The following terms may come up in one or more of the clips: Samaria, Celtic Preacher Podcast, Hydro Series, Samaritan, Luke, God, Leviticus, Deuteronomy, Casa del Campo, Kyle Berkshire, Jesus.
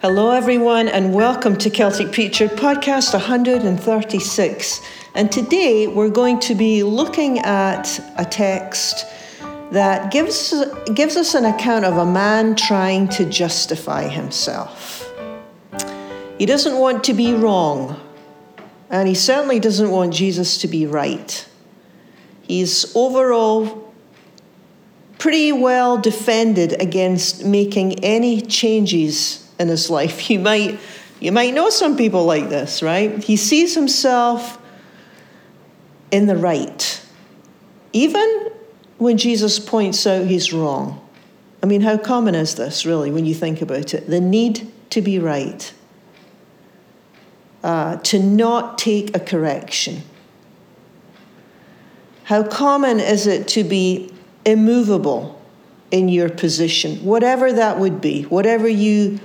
Hello everyone and welcome to Celtic Preacher Podcast 136, and today we're going to be looking at a text that gives us an account of a man trying to justify himself. He doesn't want to be wrong, and he certainly doesn't want Jesus to be right. He's overall pretty well defended against making any changes in his life. You might know some people like this, right? He sees himself in the right, even when Jesus points out he's wrong. I mean, how common is this, really, when you think about it? The need to be right, to not take a correction. How common is it to be immovable in your position, whatever that would be, whatever you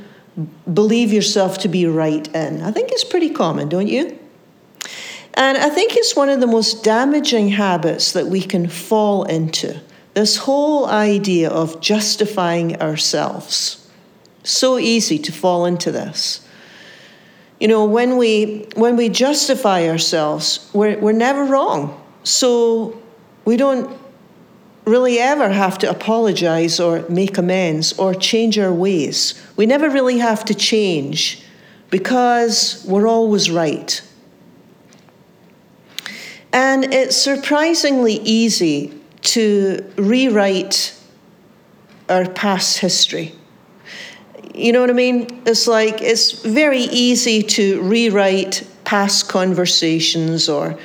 believe yourself to be right in? I think it's pretty common, don't you? And I think it's one of the most damaging habits that we can fall into, this whole idea of justifying ourselves. So easy to fall into this. You know, when we justify ourselves, we're never wrong. So we don't really ever have to apologize or make amends or change our ways. We never really have to change because we're always right. And it's surprisingly easy to rewrite our past history. You know what I mean? It's like, it's very easy to rewrite past conversations or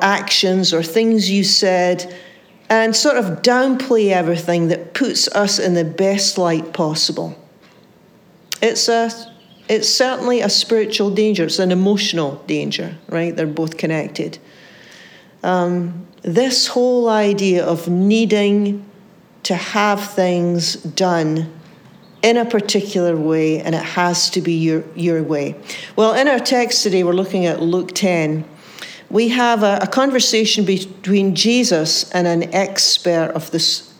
actions or things you said, and sort of downplay everything that puts us in the best light possible. It's certainly a spiritual danger. It's an emotional danger, right? They're both connected. This whole idea of needing to have things done in a particular way, and it has to be your way. Well, in our text today, we're looking at Luke 10. We have a conversation between Jesus and an expert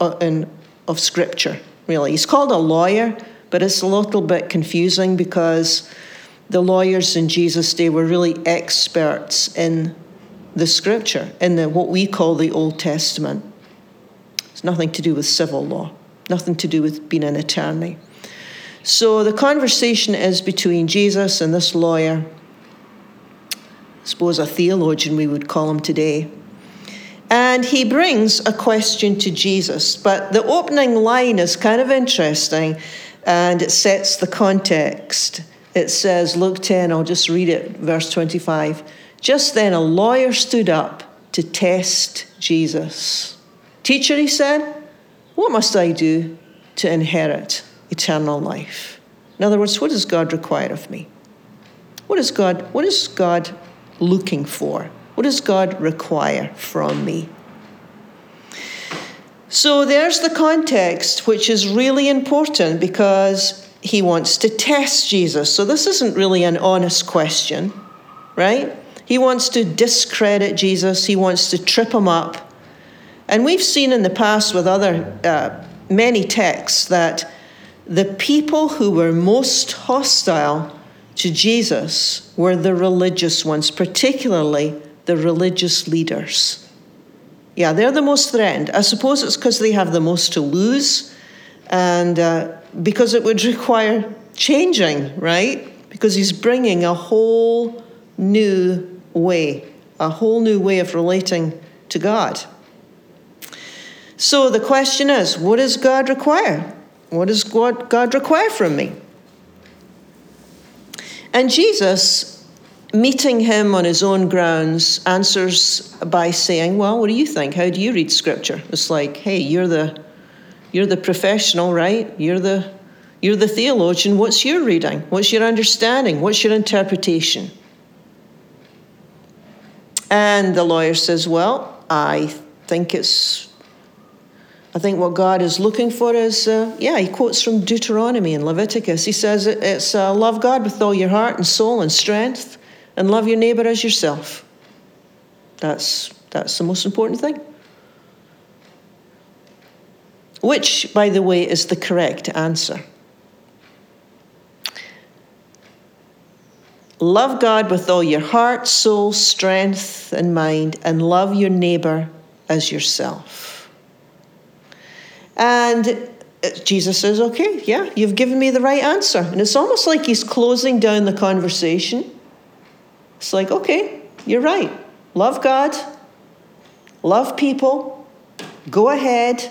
of Scripture, really. He's called a lawyer, but it's a little bit confusing because the lawyers in Jesus' day were really experts in the Scripture, in what we call the Old Testament. It's nothing to do with civil law, nothing to do with being an attorney. So the conversation is between Jesus and this lawyer, I suppose a theologian we would call him today. And he brings a question to Jesus, but the opening line is kind of interesting and it sets the context. It says, Luke 10, I'll just read it, verse 25. Just then a lawyer stood up to test Jesus. Teacher, he said, what must I do to inherit eternal life? In other words, what does God require of me? What is God looking for? What does God require from me? So there's the context, which is really important because he wants to test Jesus. So this isn't really an honest question, right? He wants to discredit Jesus. He wants to trip him up. And we've seen in the past with other many texts that the people who were most hostile to Jesus were the religious ones, particularly the religious leaders. Yeah, they're the most threatened. I suppose it's because they have the most to lose and because it would require changing, right? Because he's bringing a whole new way of relating to God. So the question is, what does God require? What does God require from me? And Jesus, meeting him on his own grounds, answers by saying, well, what do you think? How do you read Scripture? It's like, hey, you're the professional, right? You're the theologian. What's your reading? What's your understanding? What's your interpretation? And the lawyer says, well, I think what God is looking for is, he quotes from Deuteronomy and Leviticus. He says it's love God with all your heart and soul and strength, and love your neighbor as yourself. That's the most important thing. Which, by the way, is the correct answer. Love God with all your heart, soul, strength, and mind, and love your neighbor as yourself. And Jesus says, okay, yeah, you've given me the right answer. And it's almost like he's closing down the conversation. It's like, okay, you're right. Love God, love people, go ahead,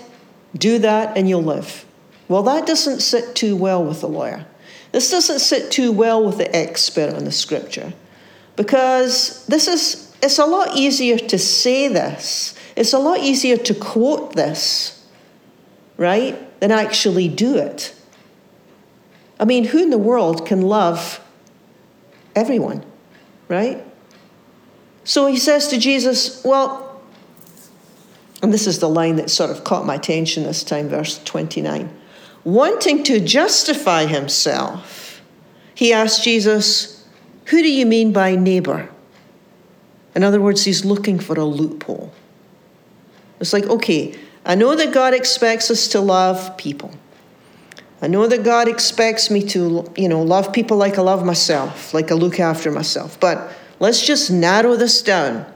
do that, and you'll live. Well, that doesn't sit too well with the lawyer. This doesn't sit too well with the expert on the scripture, because it's a lot easier to say this. It's a lot easier to quote this, right, than actually do it. I mean, who in the world can love everyone, right? So he says to Jesus, well, and this is the line that sort of caught my attention this time, verse 29. Wanting to justify himself, he asked Jesus, who do you mean by neighbor? In other words, he's looking for a loophole. It's like, okay, I know that God expects us to love people. I know that God expects me to, love people like I love myself, like I look after myself. But let's just narrow this down.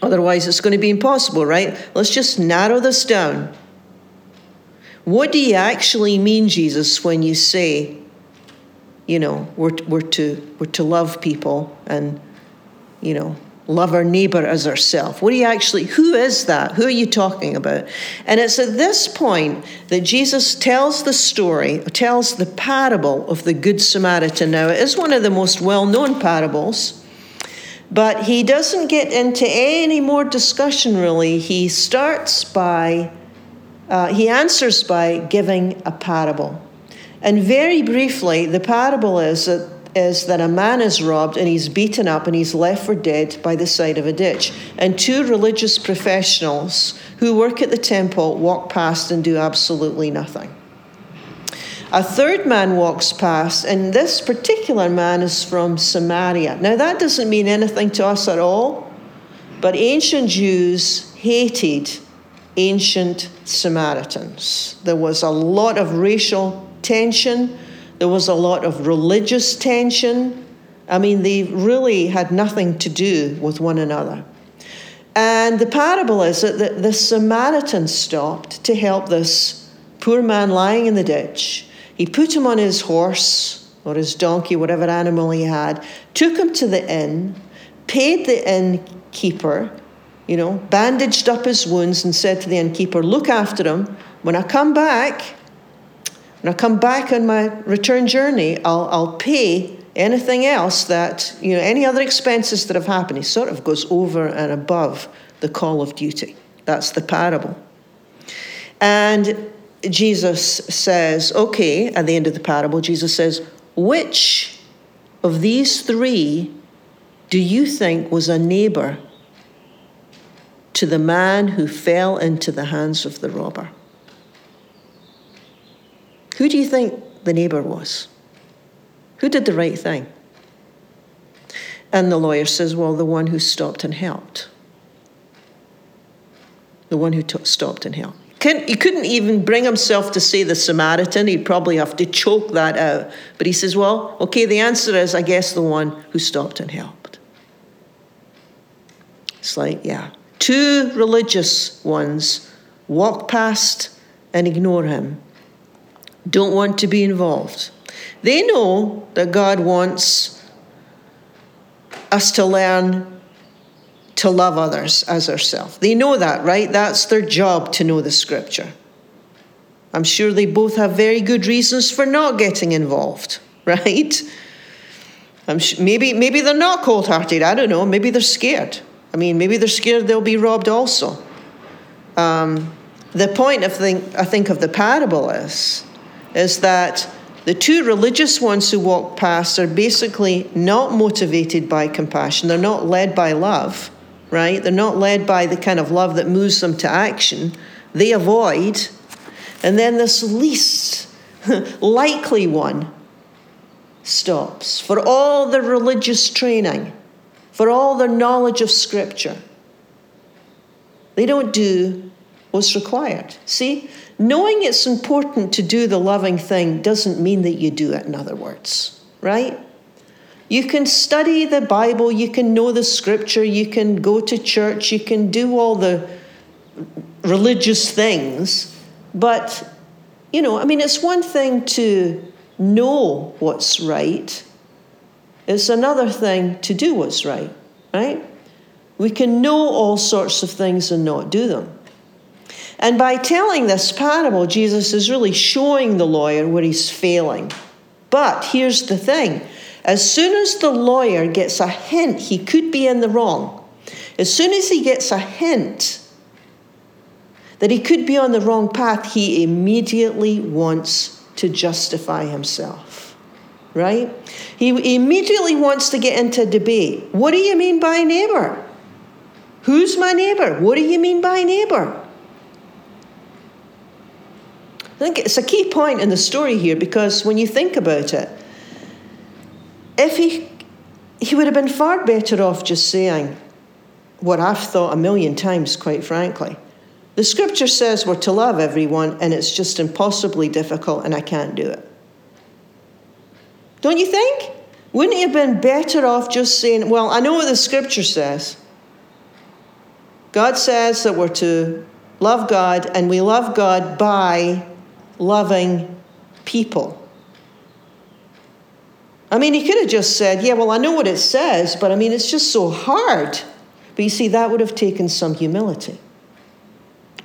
Otherwise, it's going to be impossible, right? Let's just narrow this down. What do you actually mean, Jesus, when you say, we're to love people and, love our neighbor as ourselves? What do you actually, who is that? Who are you talking about? And it's at this point that Jesus tells the parable of the Good Samaritan. Now, it is one of the most well-known parables, but he doesn't get into any more discussion, really. He starts by, he answers by giving a parable. And very briefly, the parable is that a man is robbed and he's beaten up and he's left for dead by the side of a ditch. And two religious professionals who work at the temple walk past and do absolutely nothing. A third man walks past, and this particular man is from Samaria. Now, that doesn't mean anything to us at all, but ancient Jews hated ancient Samaritans. There was a lot of racial tension. There was a lot of religious tension. I mean, they really had nothing to do with one another. And the parable is that the Samaritan stopped to help this poor man lying in the ditch. He put him on his horse or his donkey, whatever animal he had, took him to the inn, paid the innkeeper, bandaged up his wounds and said to the innkeeper, look after him. When I come back on my return journey, I'll pay anything else that, any other expenses that have happened. He sort of goes over and above the call of duty. That's the parable. And Jesus says, okay, at the end of the parable, Jesus says, which of these three do you think was a neighbor to the man who fell into the hands of the robber? Who do you think the neighbor was? Who did the right thing? And the lawyer says, well, the one who stopped and helped. The one who stopped and helped. He couldn't even bring himself to say the Samaritan. He'd probably have to choke that out. But he says, well, okay, the answer is, I guess, the one who stopped and helped. It's like, yeah. Two religious ones walk past and ignore him. Don't want to be involved. They know that God wants us to learn to love others as ourselves. They know that, right? That's their job, to know the scripture. I'm sure they both have very good reasons for not getting involved, right? Maybe they're not cold-hearted. I don't know. Maybe they're scared. I mean, maybe they're scared they'll be robbed also. The point of the parable is that the two religious ones who walk past are basically not motivated by compassion. They're not led by love, right? They're not led by the kind of love that moves them to action. They avoid. And then this least likely one stops. For all their religious training, for all their knowledge of scripture, they don't do what's required. See? Knowing it's important to do the loving thing doesn't mean that you do it, in other words, right? You can study the Bible, you can know the scripture, you can go to church, you can do all the religious things. But, you know, I mean, it's one thing to know what's right. It's another thing to do what's right, right? We can know all sorts of things and not do them. And by telling this parable, Jesus is really showing the lawyer where he's failing. But here's the thing. As soon as the lawyer gets a hint he could be in the wrong, as soon as he gets a hint that he could be on the wrong path, he immediately wants to justify himself, right? He immediately wants to get into debate. What do you mean by neighbor? Who's my neighbor? What do you mean by neighbor? I think it's a key point in the story here, because when you think about it, if he would have been far better off just saying what I've thought a million times, quite frankly. The scripture says we're to love everyone, and it's just impossibly difficult, and I can't do it. Don't you think? Wouldn't he have been better off just saying, well, I know what the scripture says. God says that we're to love God, and we love God by loving people. I mean, he could have just said, yeah, well, I know what it says, but I mean, it's just so hard. But you see, that would have taken some humility,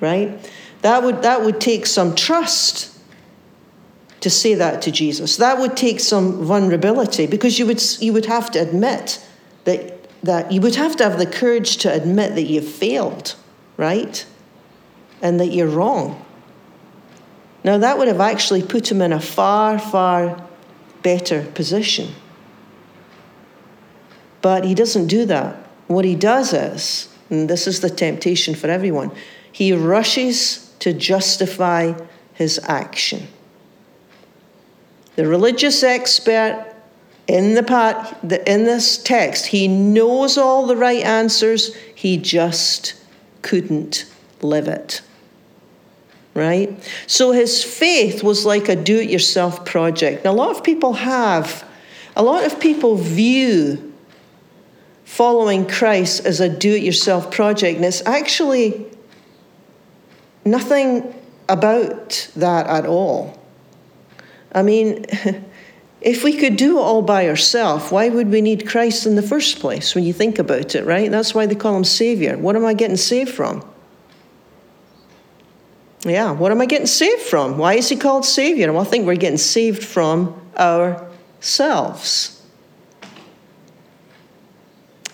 right? That would take some trust to say that to Jesus. That would take some vulnerability, because you would have to admit that you would have to have the courage to admit that you failed, right? And that you're wrong. Now, that would have actually put him in a far, far better position. But he doesn't do that. What he does is, and this is the temptation for everyone, he rushes to justify his action. The religious expert in this text, he knows all the right answers, he just couldn't live it. Right? So his faith was like a do-it-yourself project. Now, a lot of people view following Christ as a do-it-yourself project, and it's actually nothing about that at all. I mean, if we could do it all by ourselves, why would we need Christ in the first place when you think about it, right? That's why they call him Savior. What am I getting saved from? Yeah, what am I getting saved from? Why is he called Savior? Well, I think we're getting saved from ourselves.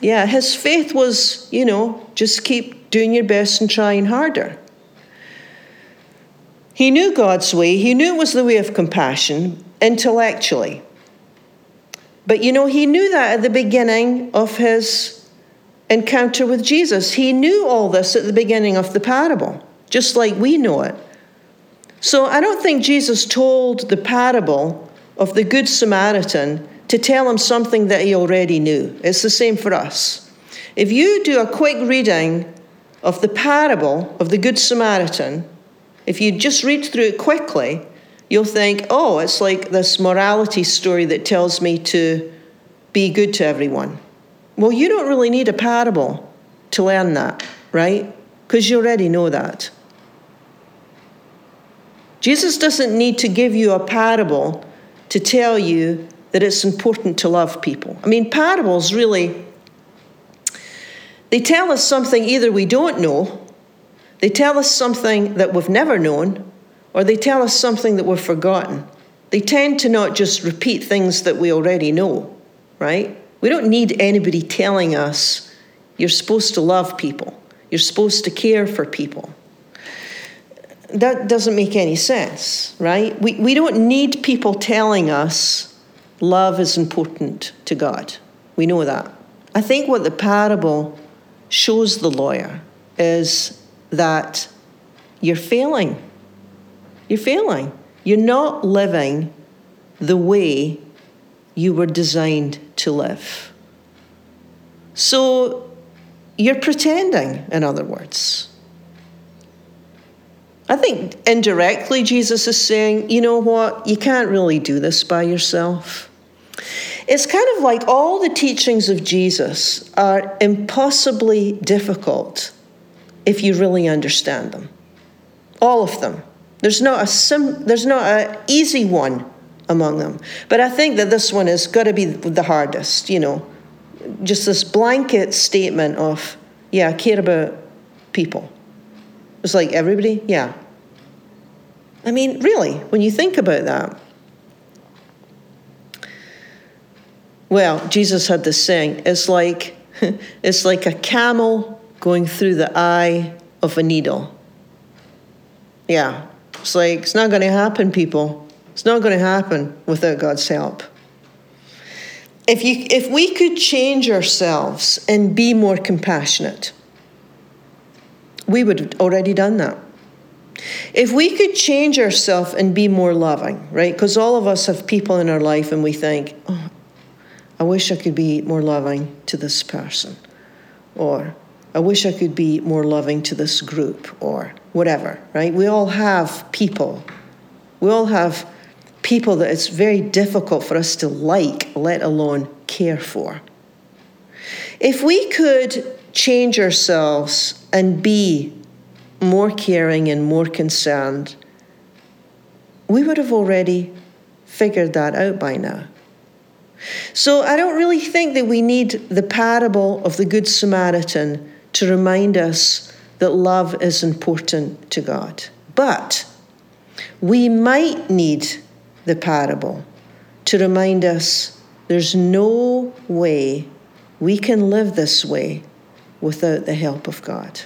Yeah, his faith was, you know, just keep doing your best and trying harder. He knew God's way. He knew it was the way of compassion intellectually. But, you know, he knew that at the beginning of his encounter with Jesus. He knew all this at the beginning of the parable, just like we know it. So I don't think Jesus told the parable of the Good Samaritan to tell him something that he already knew. It's the same for us. If you do a quick reading of the parable of the Good Samaritan, if you just read through it quickly, you'll think, oh, it's like this morality story that tells me to be good to everyone. Well, you don't really need a parable to learn that, right? Because you already know that. Jesus doesn't need to give you a parable to tell you that it's important to love people. I mean, parables really, they tell us something either we don't know, they tell us something that we've never known, or they tell us something that we've forgotten. They tend to not just repeat things that we already know, right? We don't need anybody telling us you're supposed to love people. You're supposed to care for people. That doesn't make any sense, right? We don't need people telling us love is important to God. We know that. I think what the parable shows the lawyer is that you're failing. You're failing. You're not living the way you were designed to live. So you're pretending, in other words. I think indirectly Jesus is saying, you know what, you can't really do this by yourself. It's kind of like all the teachings of Jesus are impossibly difficult if you really understand them. All of them. There's not an easy one among them. But I think that this one has got to be the hardest, you know. Just this blanket statement of, yeah, I care about people. It's like everybody, yeah. I mean, really, when you think about that. Well, Jesus had this saying, it's like a camel going through the eye of a needle. Yeah, it's like, it's not going to happen, people. It's not going to happen without God's help. If we could change ourselves and be more compassionate, we would have already done that. If we could change ourselves and be more loving, right? Because all of us have people in our life and we think, oh, I wish I could be more loving to this person. Or I wish I could be more loving to this group or whatever, right? We all have people. We all have people that it's very difficult for us to like, let alone care for. If we could change ourselves and be more caring and more concerned, we would have already figured that out by now. So I don't really think that we need the parable of the Good Samaritan to remind us that love is important to God. But we might need the parable to remind us there's no way we can live this way without the help of God.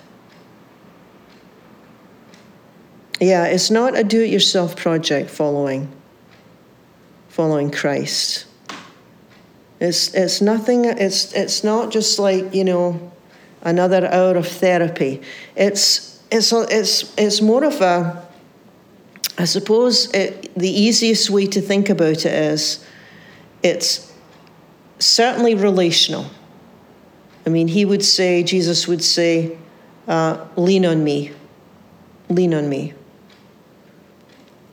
Yeah, it's not a do-it-yourself project following Christ. It's nothing. It's not just like, you know, another hour of therapy. It's more of a. I suppose the easiest way to think about it is, it's certainly relational. I mean, Jesus would say, lean on me.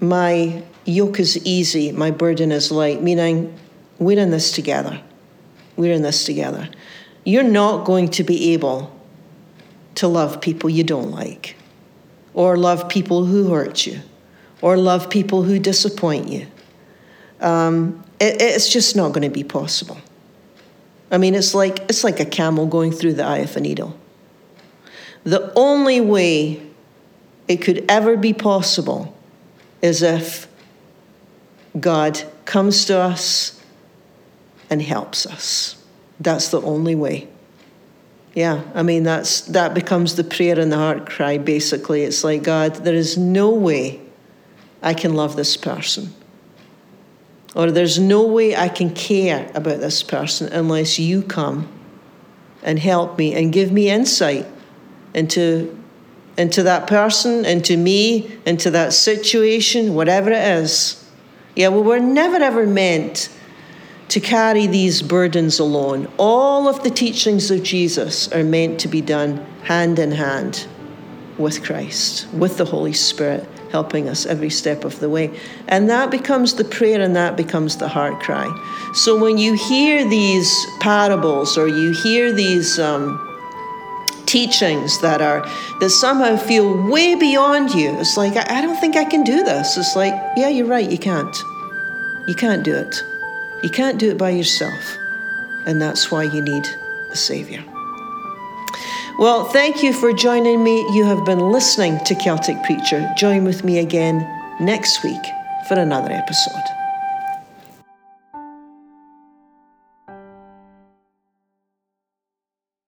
My yoke is easy, my burden is light, meaning we're in this together. You're not going to be able to love people you don't like, or love people who hurt you, or love people who disappoint you. It's just not going to be possible. I mean, it's like a camel going through the eye of a needle. The only way it could ever be possible is if God comes to us and helps us. That's the only way. Yeah, I mean, that becomes the prayer and the heart cry, basically. It's like, God, there is no way I can love this person. Or there's no way I can care about this person unless you come and help me and give me insight into that person, into me, into that situation, whatever it is. Yeah, well, we're never ever meant to carry these burdens alone. All of the teachings of Jesus are meant to be done hand in hand with Christ, with the Holy Spirit, helping us every step of the way. And that becomes the prayer and that becomes the heart cry. So when you hear these parables or you hear these teachings that somehow feel way beyond you, it's like, I don't think I can do this. It's like, yeah, you're right, you can't. You can't do it. You can't do it by yourself. And that's why you need a Savior. Well, thank you for joining me. You have been listening to Celtic Preacher. Join with me again next week for another episode.